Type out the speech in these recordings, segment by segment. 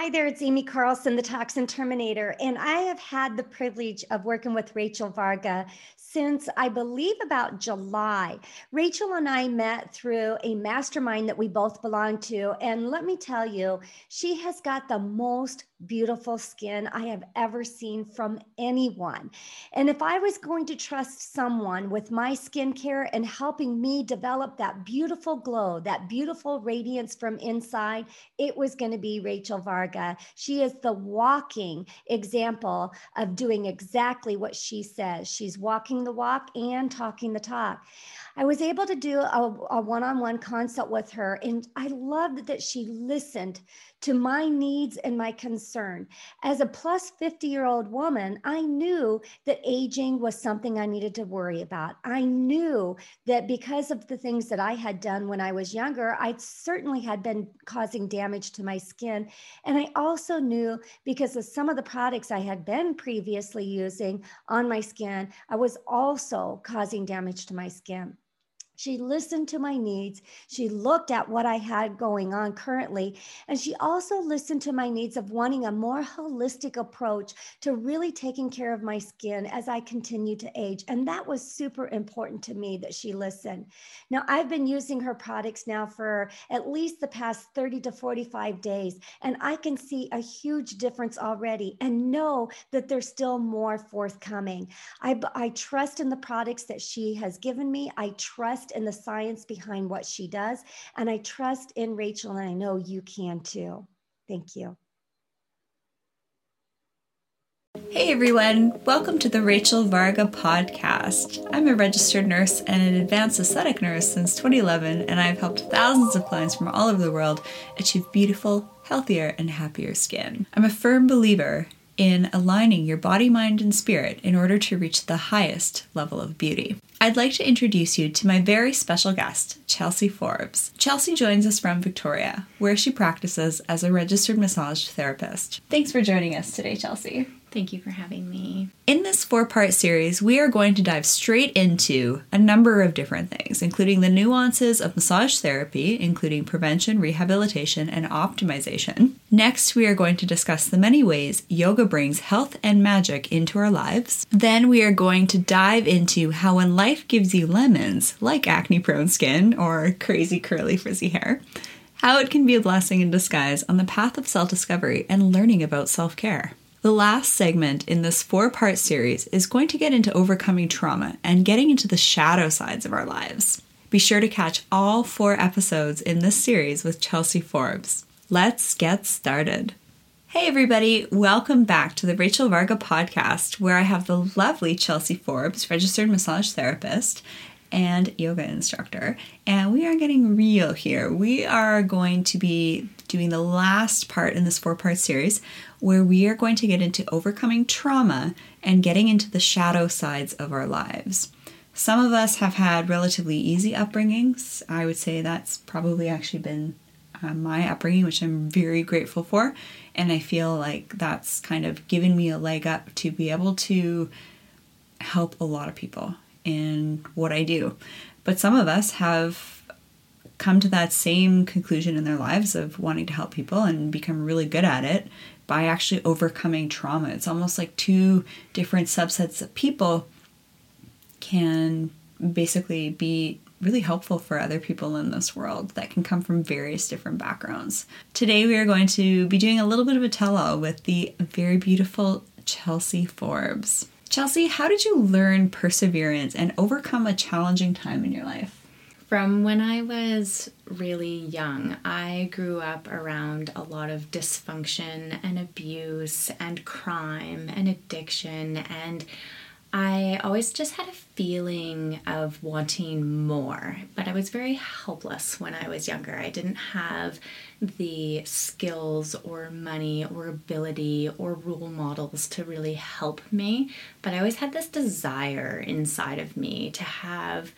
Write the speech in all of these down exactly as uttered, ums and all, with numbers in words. Hi there, it's Amy Carlson, the Toxin Terminator, and I have had the privilege of working with Rachel Varga since I believe about July. Rachel and I met through a mastermind that we both belong to, and let me tell you, she has got the most beautiful skin I have ever seen from anyone. And if I was going to trust someone with my skincare and helping me develop that beautiful glow, that beautiful radiance from inside, it was going to be Rachel Varga. She is the walking example of doing exactly what she says. She's walking the walk and talking the talk. I was able to do a, a one-on-one consult with her, and I loved that she listened to my needs and my concern. As a plus fifty-year-old woman, I knew that aging was something I needed to worry about. I knew that because of the things that I had done when I was younger, I certainly had been causing damage to my skin. And I also knew because of some of the products I had been previously using on my skin, I was also causing damage to my skin. She listened to my needs. She looked at what I had going on currently. And she also listened to my needs of wanting a more holistic approach to really taking care of my skin as I continue to age. And that was super important to me that she listened. Now, I've been using her products now for at least the past thirty to forty-five days, and I can see a huge difference already and know that there's still more forthcoming. I, I trust in the products that she has given me. I trust in the science behind what she does. And I trust in Rachel, and I know you can too. Thank you. Hey everyone, welcome to the Rachel Varga podcast. I'm a registered nurse and an advanced aesthetic nurse since twenty eleven, and I've helped thousands of clients from all over the world achieve beautiful, healthier, and happier skin. I'm a firm believer in aligning your body, mind, and spirit in order to reach the highest level of beauty. I'd like to introduce you to my very special guest, Chelsey Forbes. Chelsey joins us from Victoria, where she practices as a registered massage therapist. Thanks for joining us today, Chelsey. Thank you for having me. In this four-part series, we are going to dive straight into a number of different things, including the nuances of massage therapy, including prevention, rehabilitation, and optimization. Next, we are going to discuss the many ways yoga brings health and magic into our lives. Then we are going to dive into how when life gives you lemons, like acne-prone skin or crazy curly frizzy hair, how it can be a blessing in disguise on the path of self-discovery and learning about self-care. The last segment in this four-part series is going to get into overcoming trauma and getting into the shadow sides of our lives. Be sure to catch all four episodes in this series with Chelsey Forbes. Let's get started. Hey everybody, welcome back to the Rachel Varga podcast, where I have the lovely Chelsey Forbes, registered massage therapist and yoga instructor. And we are getting real here. We are going to be doing the last part in this four-part series, where we are going to get into overcoming trauma and getting into the shadow sides of our lives. Some of us have had relatively easy upbringings. I would say that's probably actually been uh, my upbringing, which I'm very grateful for. And I feel like that's kind of given me a leg up to be able to help a lot of people in what I do. But some of us have come to that same conclusion in their lives of wanting to help people and become really good at it by actually overcoming trauma. It's almost like two different subsets of people can basically be really helpful for other people in this world that can come from various different backgrounds. Today we are going to be doing a little bit of a tell-all with the very beautiful Chelsey Forbes. Chelsey, how did you learn perseverance and overcome a challenging time in your life? From when I was really young, I grew up around a lot of dysfunction and abuse and crime and addiction, and I always just had a feeling of wanting more, but I was very helpless when I was younger. I didn't have the skills or money or ability or role models to really help me, but I always had this desire inside of me to have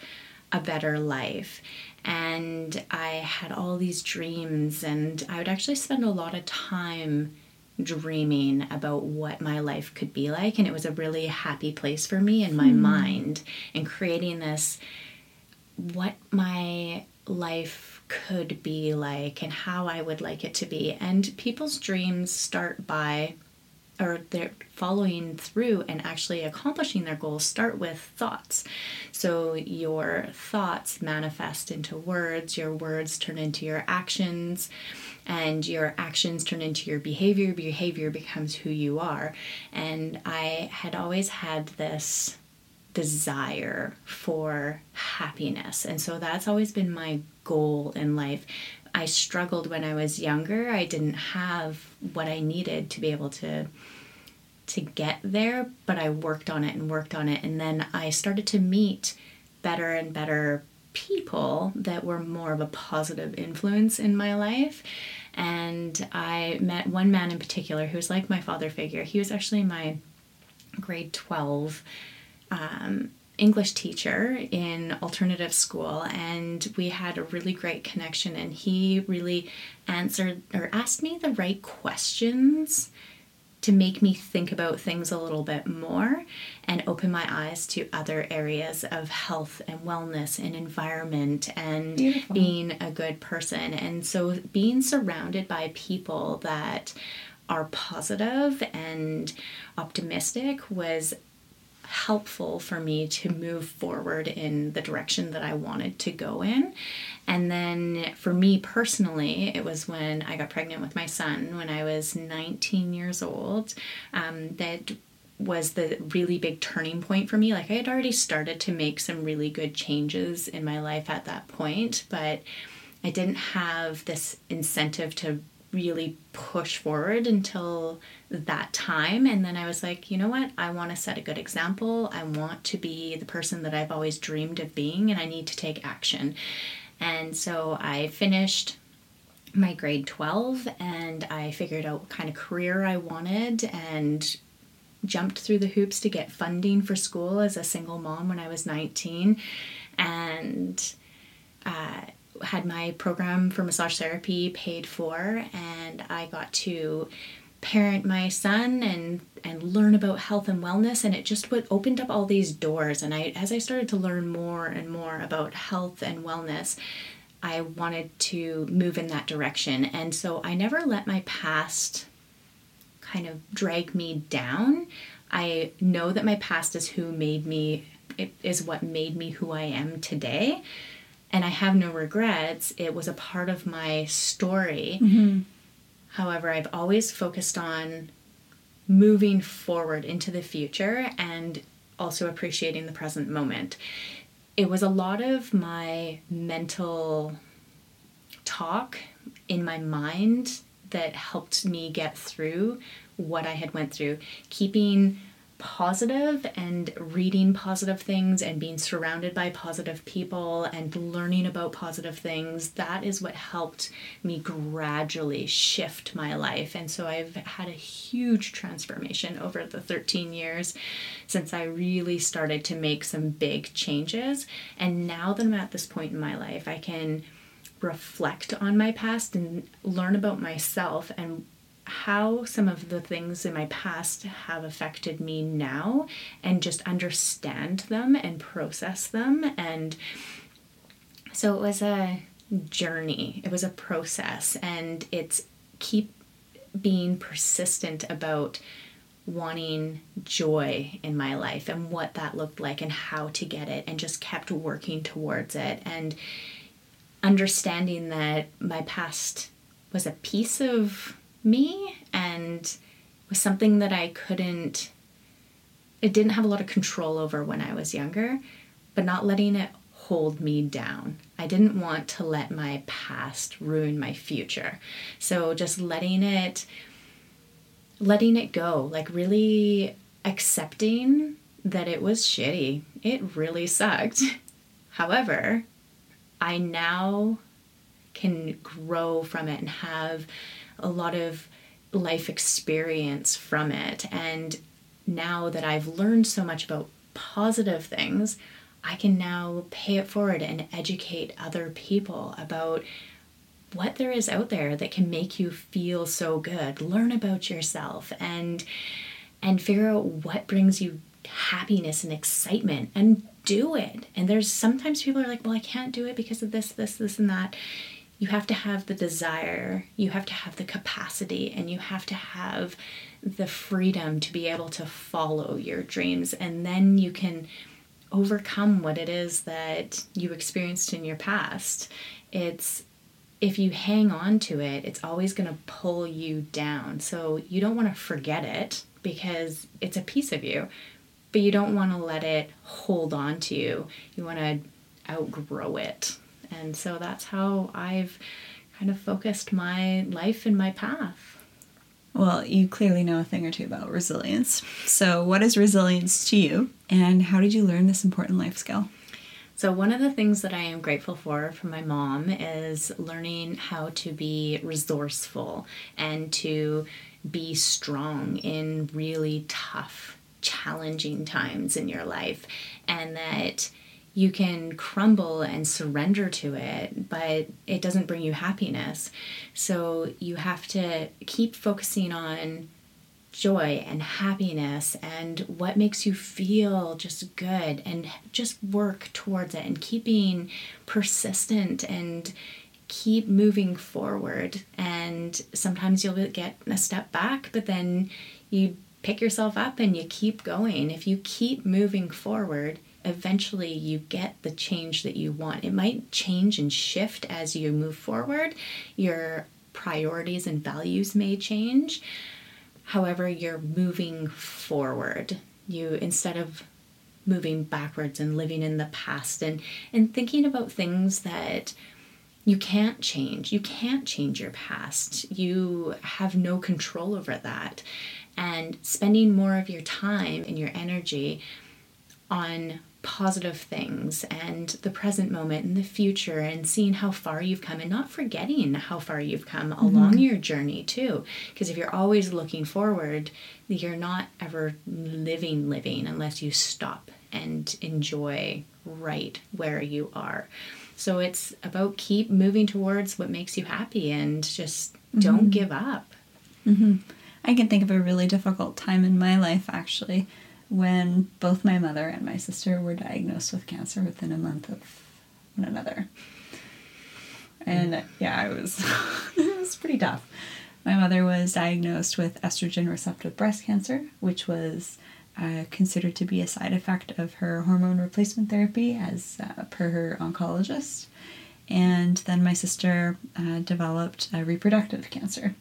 a better life. And I had all these dreams, and I would actually spend a lot of time dreaming about what my life could be like. And it was a really happy place for me in my mm. mind, and creating this, what my life could be like and how I would like it to be. And people's dreams start by, or they're following through and actually accomplishing their goals, start with thoughts. So your thoughts manifest into words, your words turn into your actions, and your actions turn into your behavior. Behavior becomes who you are. And I had always had this desire for happiness. And so that's always been my goal in life. I struggled when I was younger. I didn't have what I needed to be able to to get there, but I worked on it and worked on it. And then I started to meet better and better people that were more of a positive influence in my life. And I met one man in particular who was like my father figure. He was actually my grade twelve um, English teacher in alternative school, and we had a really great connection, and he really answered or asked me the right questions to make me think about things a little bit more and open my eyes to other areas of health and wellness and environment and Beautiful. Being a good person. And so being surrounded by people that are positive and optimistic was helpful for me to move forward in the direction that I wanted to go in. And then for me personally, it was when I got pregnant with my son when I was nineteen years old. Um, that was the really big turning point for me. Like, I had already started to make some really good changes in my life at that point, but I didn't have this incentive to really push forward until that time. And then I was like, you know what? I want to set a good example. I want to be the person that I've always dreamed of being, and I need to take action. And so I finished my grade twelve, and I figured out what kind of career I wanted and jumped through the hoops to get funding for school as a single mom when I was nineteen. And uh had my program for massage therapy paid for, and I got to parent my son and and learn about health and wellness, and it just would opened up all these doors. And I as I started to learn more and more about health and wellness, I wanted to move in that direction. And so I never let my past kind of drag me down. I know that my past is who made me it is what made me who I am today. And I have no regrets. It was a part of my story. Mm-hmm. However, I've always focused on moving forward into the future and also appreciating the present moment. It was a lot of my mental talk in my mind that helped me get through what I had went through. Keeping positive and reading positive things and being surrounded by positive people and learning about positive things, that is what helped me gradually shift my life. And so I've had a huge transformation over the thirteen years since I really started to make some big changes. And now that I'm at this point in my life, I can reflect on my past and learn about myself and how some of the things in my past have affected me now, and just understand them and process them. And so it was a journey, it was a process, and it's keep being persistent about wanting joy in my life and what that looked like and how to get it, and just kept working towards it and understanding that my past was a piece of me and was something that I couldn't, it didn't have a lot of control over when I was younger, but not letting it hold me down. I didn't want to let my past ruin my future. So just letting it, letting it go, like really accepting that it was shitty. It really sucked. However, I now can grow from it and have a lot of life experience from it. And now that I've learned so much about positive things, I can now pay it forward and educate other people about what there is out there that can make you feel so good. Learn about yourself and and figure out what brings you happiness and excitement, and do it. And there's sometimes people are like, well, I can't do it because of this, this, this, and that. you have to have the desire, you have to have the capacity, and you have to have the freedom to be able to follow your dreams. And then you can overcome what it is that you experienced in your past. It's, if you hang on to it, it's always going to pull you down. So you don't want to forget it because it's a piece of you, but you don't want to let it hold on to you. You want to outgrow it. And so that's how I've kind of focused my life and my path. Well, you clearly know a thing or two about resilience. So what is resilience to you, and how did you learn this important life skill? So one of the things that I am grateful for from my mom is learning how to be resourceful and to be strong in really tough, challenging times in your life, and that you can crumble and surrender to it, but it doesn't bring you happiness. So you have to keep focusing on joy and happiness and what makes you feel just good, and just work towards it and keeping persistent and keep moving forward. And sometimes you'll get a step back, but then you pick yourself up and you keep going. If you keep moving forward, eventually you get the change that you want. It might change and shift as you move forward. Your priorities and values may change. However, you're moving forward. You, instead of moving backwards and living in the past and, and thinking about things that you can't change. You can't change your past. You have no control over that. And spending more of your time and your energy on positive things and the present moment and the future, and seeing how far you've come and not forgetting how far you've come mm-hmm. along your journey too. Because if you're always looking forward, you're not ever living living unless you stop and enjoy right where you are. So it's about keep moving towards what makes you happy and just mm-hmm. don't give up. Mm-hmm. I can think of a really difficult time in my life, actually, when both my mother and my sister were diagnosed with cancer within a month of one another. And yeah, it was, it was pretty tough. My mother was diagnosed with estrogen receptive breast cancer, which was uh, considered to be a side effect of her hormone replacement therapy as uh, per her oncologist. And then my sister uh, developed a reproductive cancer.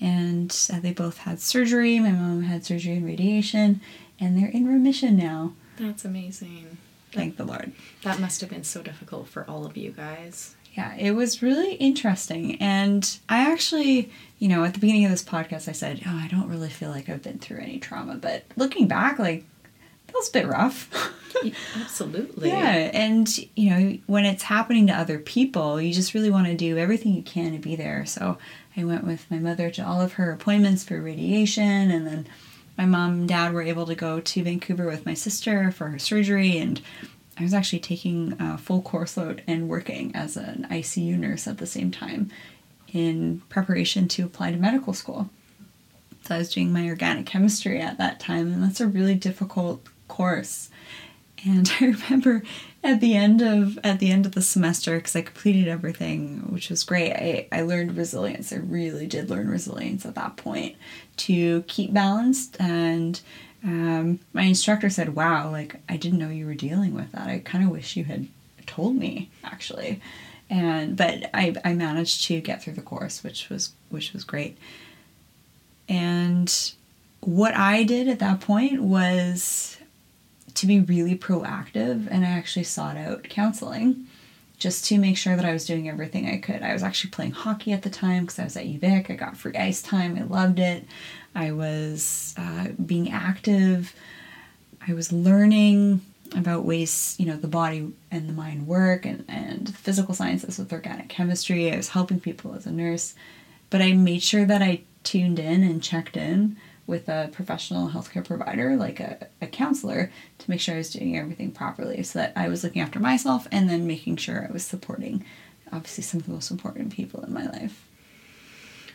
And uh, they both had surgery. My mom had surgery and radiation, and they're in remission now. That's amazing. Thank that, the Lord. That must have been so difficult for all of you guys. Yeah, it was really interesting. And I actually, you know, at the beginning of this podcast, I said, oh, I don't really feel like I've been through any trauma. But looking back, like, that was a bit rough. Absolutely. Yeah, and, you know, when it's happening to other people, you just really want to do everything you can to be there. So I went with my mother to all of her appointments for radiation, and then my mom and dad were able to go to Vancouver with my sister for her surgery, and I was actually taking a full course load and working as an I C U nurse at the same time in preparation to apply to medical school. So I was doing my organic chemistry at that time, and that's a really difficult course. And I remember at the end of at the end of the semester, because I completed everything, which was great, I, I learned resilience. I really did learn resilience at that point, to keep balanced. And um, my instructor said, wow, like, I didn't know you were dealing with that. I kind of wish you had told me, actually. And but I, I managed to get through the course, which was which was great. And what I did at that point was to be really proactive, and I actually sought out counseling just to make sure that I was doing everything I could. I was actually playing hockey at the time because I was at UVic. I got free ice time. I loved it. I was uh, being active. I was learning about ways, you know, the body and the mind work, and, and physical sciences with organic chemistry. I was helping people as a nurse, but I made sure that I tuned in and checked in with a professional healthcare provider, like a, a counselor, to make sure I was doing everything properly, so that I was looking after myself and then making sure I was supporting, obviously, some of the most important people in my life.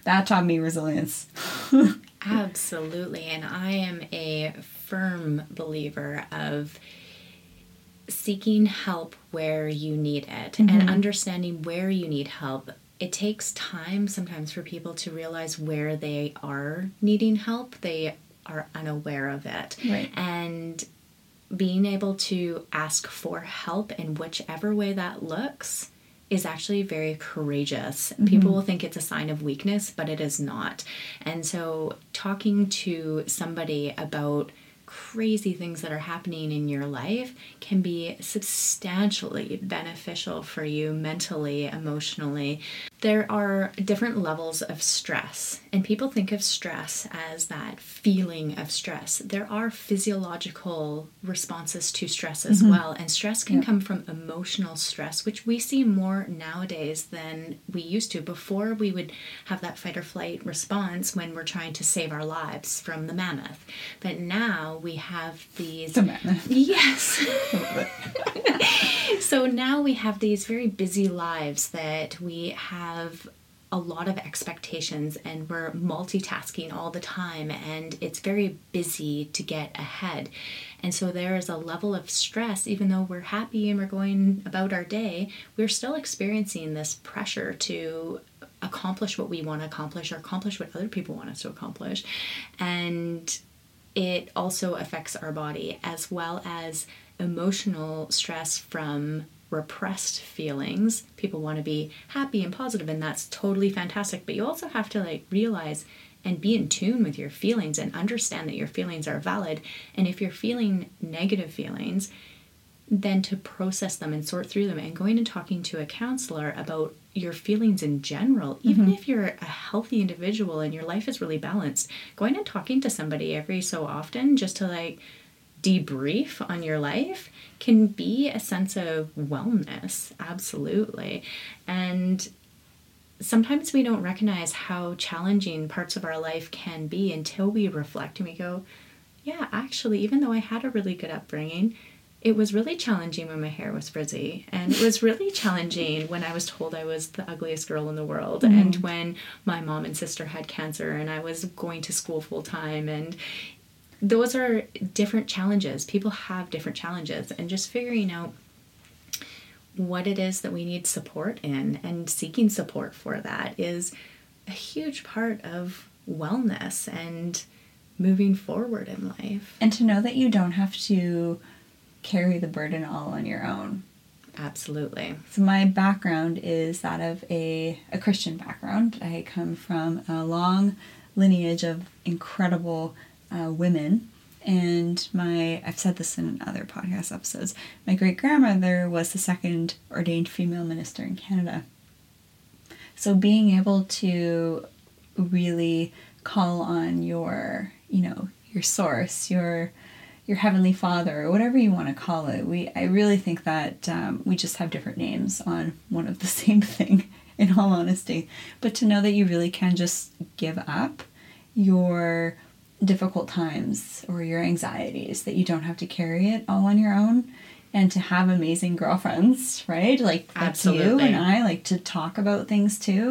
That taught me resilience. Absolutely. And I am a firm believer of seeking help where you need it, mm-hmm. and understanding where you need help. It takes time sometimes for people to realize where they are needing help. They are unaware of it. Right. And being able to ask for help in whichever way that looks is actually very courageous. Mm-hmm. People will think it's a sign of weakness, but it is not. And so talking to somebody about crazy things that are happening in your life can be substantially beneficial for you mentally, emotionally. There are different levels of stress, and people think of stress as that feeling of stress. There are physiological responses to stress as mm-hmm. well, and stress can yeah. come from emotional stress, which we see more nowadays than we used to. Before, we would have that fight or flight response when we're trying to save our lives from the mammoth. But now we have these... The mammoth. Yes. So now we have these very busy lives that we have a lot of expectations, and we're multitasking all the time, and it's very busy to get ahead. And so there is a level of stress. Even though we're happy and we're going about our day, we're still experiencing this pressure to accomplish what we want to accomplish or accomplish what other people want us to accomplish. And it also affects our body, as well as emotional stress from repressed feelings. People want to be happy and positive, and that's totally fantastic, but you also have to like realize and be in tune with your feelings and understand that your feelings are valid. And if you're feeling negative feelings, then to process them and sort through them, and going and talking to a counselor about your feelings in general, even mm-hmm. if you're a healthy individual and your life is really balanced, going and talking to somebody every so often just to like debrief on your life can be a sense of wellness, absolutely. And sometimes we don't recognize how challenging parts of our life can be until we reflect and we go, yeah, actually, even though I had a really good upbringing, it was really challenging when my hair was frizzy, and it was really challenging when I was told I was the ugliest girl in the world, mm-hmm. and when my mom and sister had cancer and I was going to school full time, and those are different challenges. People have different challenges, and just figuring out what it is that we need support in and seeking support for that is a huge part of wellness and moving forward in life. And to know that you don't have to carry the burden all on your own. Absolutely. So my background is that of a, a Christian background. I come from a long lineage of incredible Uh, women, and my I've said this in other podcast episodes, my great-grandmother was the second ordained female minister in Canada. So being able to really call on your, you know, your source, your your Heavenly Father, or whatever you want to call it, we I really think that um, we just have different names on one of the same thing, in all honesty. But to know that you really can just give up your difficult times or your anxieties, that you don't have to carry it all on your own, and to have amazing girlfriends, right? Like that's you and I like to talk about things too.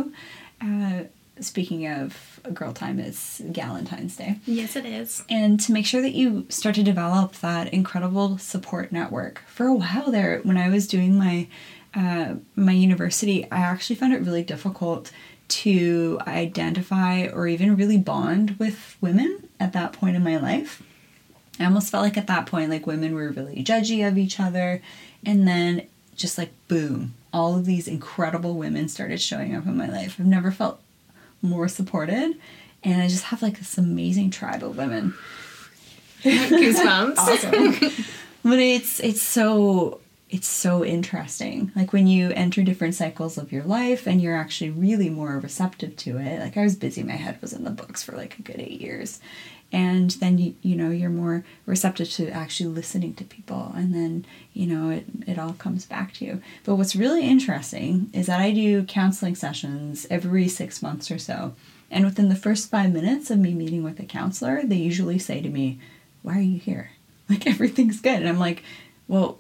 Uh, speaking of girl time, it's Galentine's Day. Yes, it is. And to make sure that you start to develop that incredible support network. For a while there, when I was doing my uh, my university, I actually found it really difficult to identify or even really bond with women at that point in my life. I almost felt like at that point, like women were really judgy of each other. And then just like, boom, all of these incredible women started showing up in my life. I've never felt more supported. And I just have like this amazing tribe of women. Goosebumps. Awesome. But it's, it's so... It's so interesting. Like when you enter different cycles of your life and you're actually really more receptive to it. Like I was busy. My head was in the books for like a good eight years. And then, you, you know, you're more receptive to actually listening to people. And then, you know, it, it all comes back to you. But what's really interesting is that I do counseling sessions every six months or so. And within the first five minutes of me meeting with a counselor, they usually say to me, why are you here? Like everything's good. And I'm like, well,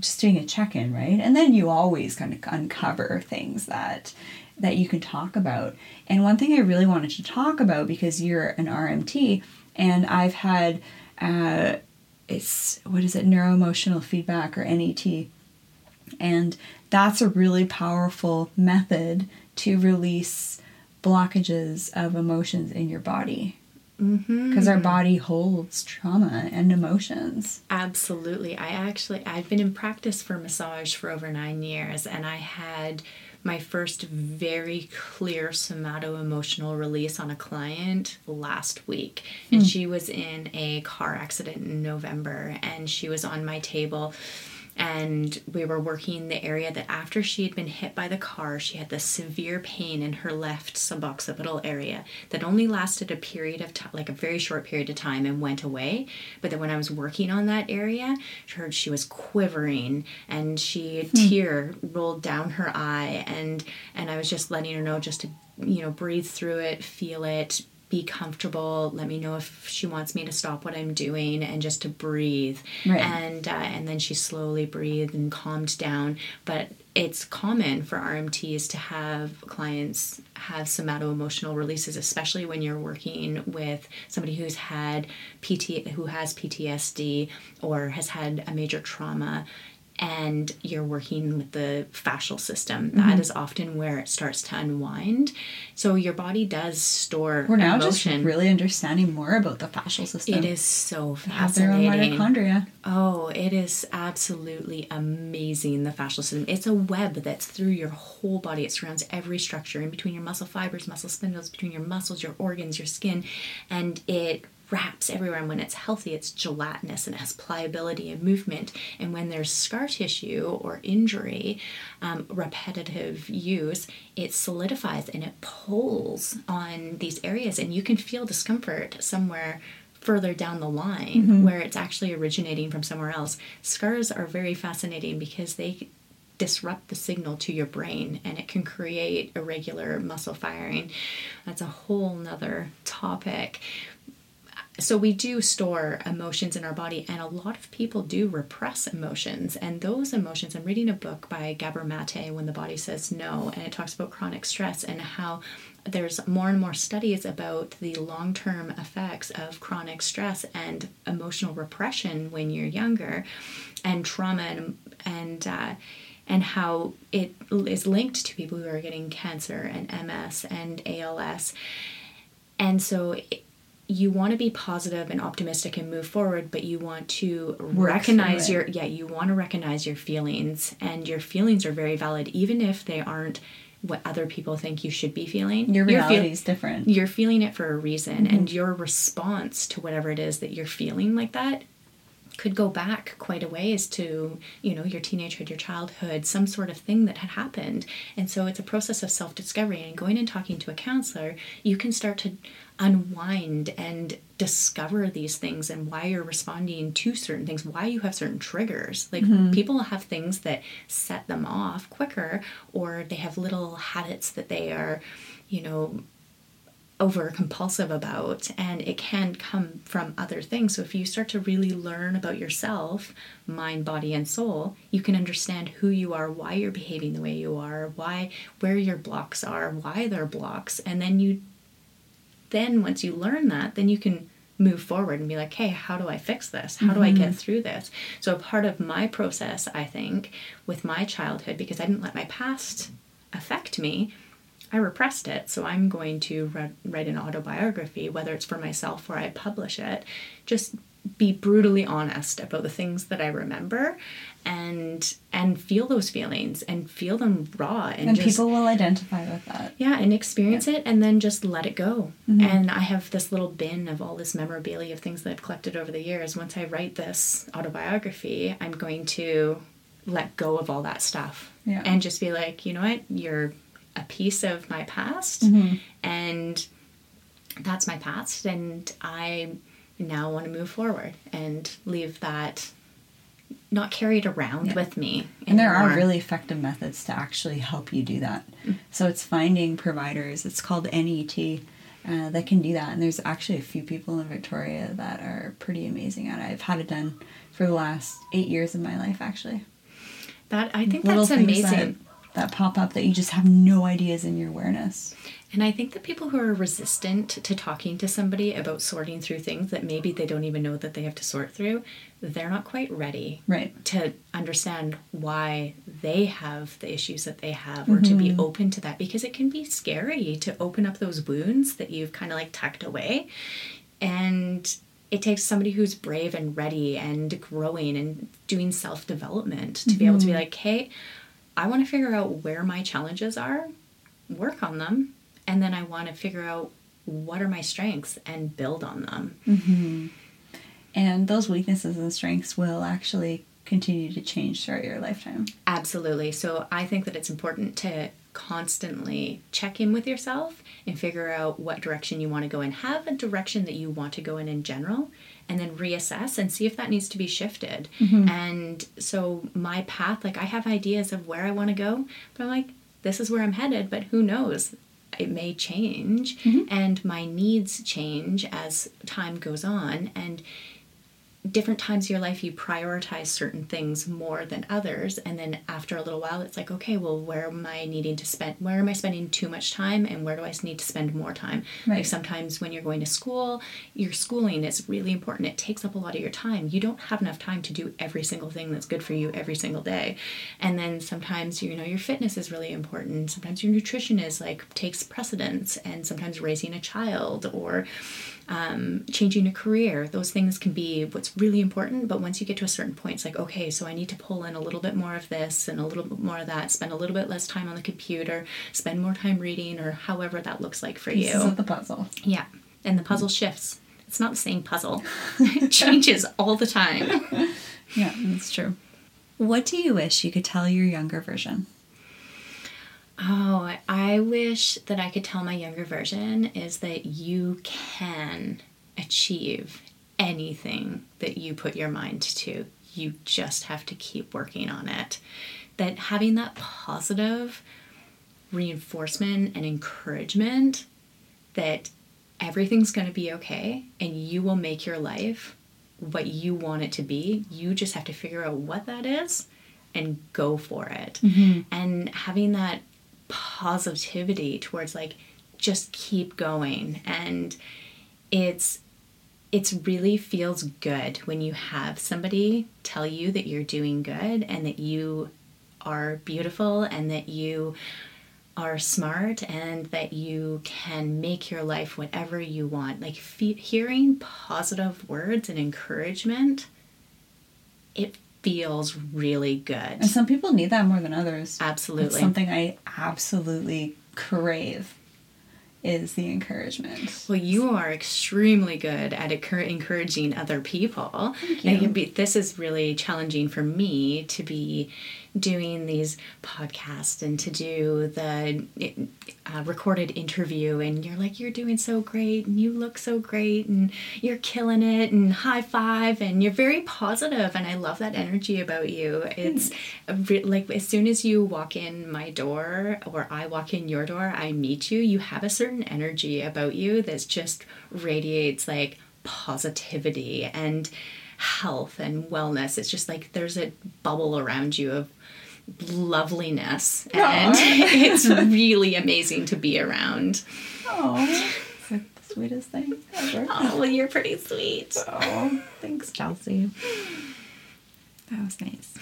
just doing a check-in, right? And then you always kind of uncover things that that you can talk about. And one thing I really wanted to talk about, because you're an R M T, and I've had uh, it's, what is it, neuroemotional feedback, or N E T. And that's a really powerful method to release blockages of emotions in your body. Because mm-hmm. our body holds trauma and emotions. Absolutely. I actually, I've been in practice for massage for over nine years, and I had my first very clear somato-emotional release on a client last week. And mm. she was in a car accident in November, and she was on my table. And we were working the area that after she had been hit by the car, she had this severe pain in her left suboccipital area that only lasted a period of time, like a very short period of time, and went away. But then when I was working on that area, she heard she was quivering, and she, a tear rolled down her eye. And, and I was just letting her know just to, you know, breathe through it, feel it, be comfortable, let me know if she wants me to stop what I'm doing, and just to breathe. Right. And uh, and then she slowly breathed and calmed down. But it's common for R M Ts to have clients have somato-emotional releases, especially when you're working with somebody who's had P T, who has P T S D or has had a major trauma, and you're working with the fascial system. Mm-hmm. That is often where it starts to unwind. So your body does store We're now emotion. Just really understanding more about the fascial system. It is so fascinating. They have their own mitochondria. Oh, it is absolutely amazing, the fascial system. It's a web that's through your whole body. It surrounds every structure in between your muscle fibers, muscle spindles, between your muscles, your organs, your skin, and it wraps everywhere. And when it's healthy, it's gelatinous and has pliability and movement. And when there's scar tissue or injury, um, repetitive use, it solidifies and it pulls on these areas, and you can feel discomfort somewhere further down the line mm-hmm. where it's actually originating from somewhere else. Scars are very fascinating because they disrupt the signal to your brain, and it can create irregular muscle firing. That's a whole nother topic. So we do store emotions in our body, and a lot of people do repress emotions. And those emotions, I'm reading a book by Gabor Mate, When the Body Says No, and it talks about chronic stress and how there's more and more studies about the long-term effects of chronic stress and emotional repression when you're younger, and trauma, and and uh, and how it is linked to people who are getting cancer and M S and A L S. And so It, you want to be positive and optimistic and move forward, but you want to Work recognize your, yeah, you want to recognize your feelings, and your feelings are very valid, even if they aren't what other people think you should be feeling. Your reality feel- is different. You're feeling it for a reason, mm-hmm. and your response to whatever it is that you're feeling like that could go back quite a ways to, you know, your teenagehood, your childhood, some sort of thing that had happened. And so it's a process of self-discovery, and going and talking to a counselor, you can start to unwind and discover these things and why you're responding to certain things, why you have certain triggers. Like mm-hmm. people have things that set them off quicker, or they have little habits that they are, you know, over compulsive about, and it can come from other things. So if you start to really learn about yourself, mind, body, and soul, you can understand who you are, why you're behaving the way you are, why, where your blocks are, why they're blocks. And then you, then once you learn that, then you can move forward and be like, hey, how do I fix this? How mm-hmm. do I get through this? So a part of my process, I think, with my childhood, because I didn't let my past affect me, I repressed it, so I'm going to re- write an autobiography, whether it's for myself or I publish it. Just be brutally honest about the things that I remember, and and feel those feelings and feel them raw. And, and just, people will identify with that. Yeah, and experience yeah. it, and then just let it go. Mm-hmm. And I have this little bin of all this memorabilia of things that I've collected over the years. Once I write this autobiography, I'm going to let go of all that stuff yeah. and just be like, you know what, you're a piece of my past mm-hmm. and that's my past, and I now want to move forward and leave that, not carry it around yeah. with me anymore. And there are really effective methods to actually help you do that. Mm-hmm. So it's finding providers, it's called N E T, uh, that can do that, and there's actually a few people in Victoria that are pretty amazing at it. I've had it done for the last eight years of my life, actually. That I think Little that's amazing. That that pop up that you just have no ideas in your awareness. And I think that people who are resistant to talking to somebody about sorting through things that maybe they don't even know that they have to sort through, they're not quite ready right. to understand why they have the issues that they have, or mm-hmm. to be open to that, because it can be scary to open up those wounds that you've kind of like tucked away. And it takes somebody who's brave and ready and growing and doing self-development to mm-hmm. be able to be like, hey, I want to figure out where my challenges are, work on them. And then I want to figure out what are my strengths and build on them. Mm-hmm. And those weaknesses and strengths will actually continue to change throughout your lifetime. Absolutely. So I think that it's important to constantly check in with yourself and figure out what direction you want to go in. Have a direction that you want to go in in general, and then reassess and see if that needs to be shifted. Mm-hmm. And so my path, like I have ideas of where I want to go, but I'm like, this is where I'm headed, but who knows? It may change mm-hmm. and my needs change as time goes on, and different times of your life you prioritize certain things more than others, and then after a little while it's like, okay, well, where am I needing to spend where am I spending too much time and where do I need to spend more time? Right. Like sometimes when you're going to school, your schooling is really important. It takes up a lot of your time. You don't have enough time to do every single thing that's good for you every single day. And then sometimes, you know, your fitness is really important. Sometimes your nutrition is like takes precedence, and sometimes raising a child or Um, changing a career, those things can be what's really important. But once you get to a certain point, it's like, okay, so I need to pull in a little bit more of this and a little bit more of that, spend a little bit less time on the computer, spend more time reading, or however that looks like for you. This is the puzzle. Yeah. And the puzzle shifts. It's not the same puzzle. It changes all the time. Yeah, that's true. What do you wish you could tell your younger version? Oh, I wish that I could tell my younger version is that you can achieve anything that you put your mind to. You just have to keep working on it. That having that positive reinforcement and encouragement that everything's going to be okay and you will make your life what you want it to be. You just have to figure out what that is and go for it. Mm-hmm. And having that positivity towards like just keep going, and it's it's really feels good when you have somebody tell you that you're doing good and that you are beautiful and that you are smart and that you can make your life whatever you want. Like fe- hearing positive words and encouragement, it feels really good. And some people need that more than others. Absolutely. It's something I absolutely crave is the encouragement. Well, you are extremely good at encouraging other people. Thank you. It can be, this is really challenging for me to be doing these podcasts and to do the uh, recorded interview, and you're like, you're doing so great and you look so great and you're killing it and high five, and you're very positive, and I love that energy about you. It's mm. like as soon as you walk in my door or I walk in your door, I meet you, you have a certain energy about you that just radiates like positivity and health and wellness. It's just like there's a bubble around you of loveliness. Aww. And it's really amazing to be around. Oh, it's like the sweetest thing ever. Oh, well, you're pretty sweet. Oh, thanks, Chelsey. That was nice.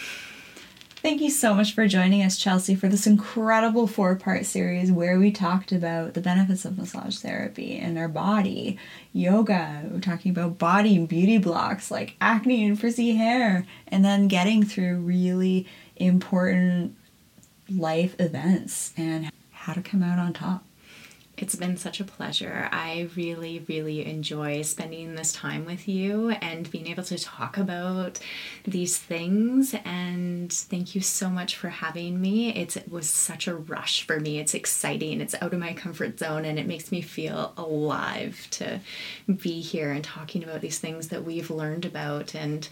Thank you so much for joining us, Chelsey, for this incredible four-part series where we talked about the benefits of massage therapy and our body, yoga, we're talking about body and beauty blocks like acne and frizzy hair, and then getting through really important life events and how to come out on top. It's been such a pleasure. I really, really enjoy spending this time with you and being able to talk about these things. And thank you so much for having me. It's, it was such a rush for me. It's exciting. It's out of my comfort zone, and it makes me feel alive to be here and talking about these things that we've learned about, and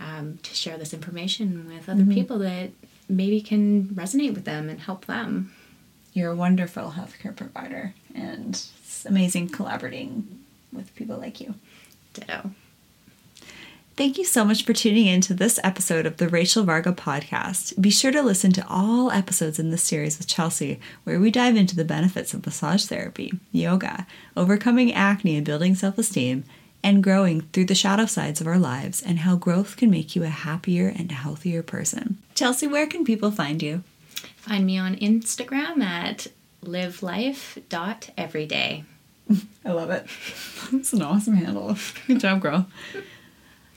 um, to share this information with other mm-hmm. people that maybe can resonate with them and help them. You're a wonderful healthcare provider, and it's amazing collaborating with people like you. Ditto. Thank you so much for tuning in to this episode of the Rachel Varga podcast. Be sure to listen to all episodes in this series with Chelsey, where we dive into the benefits of massage therapy, yoga, overcoming acne and building self-esteem, and growing through the shadow sides of our lives and how growth can make you a happier and healthier person. Chelsey, where can people find you? Find me on Instagram at live life dot everyday. I love it. That's an awesome handle. Good job, girl.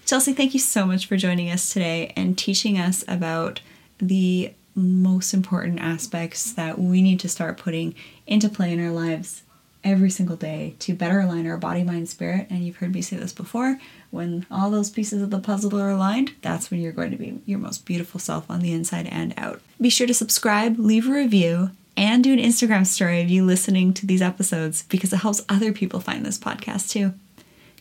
Chelsey, thank you so much for joining us today and teaching us about the most important aspects that we need to start putting into play in our lives every single day to better align our body, mind, spirit. And you've heard me say this before, when all those pieces of the puzzle are aligned, that's when you're going to be your most beautiful self on the inside and out. Be sure to subscribe, leave a review, and do an Instagram story of you listening to these episodes because it helps other people find this podcast too.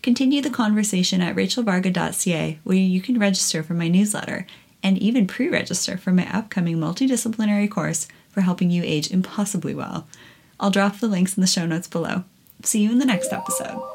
Continue the conversation at rachel varga dot c a, where you can register for my newsletter and even pre-register for my upcoming multidisciplinary course for helping you age impossibly well. I'll drop the links in the show notes below. See you in the next episode.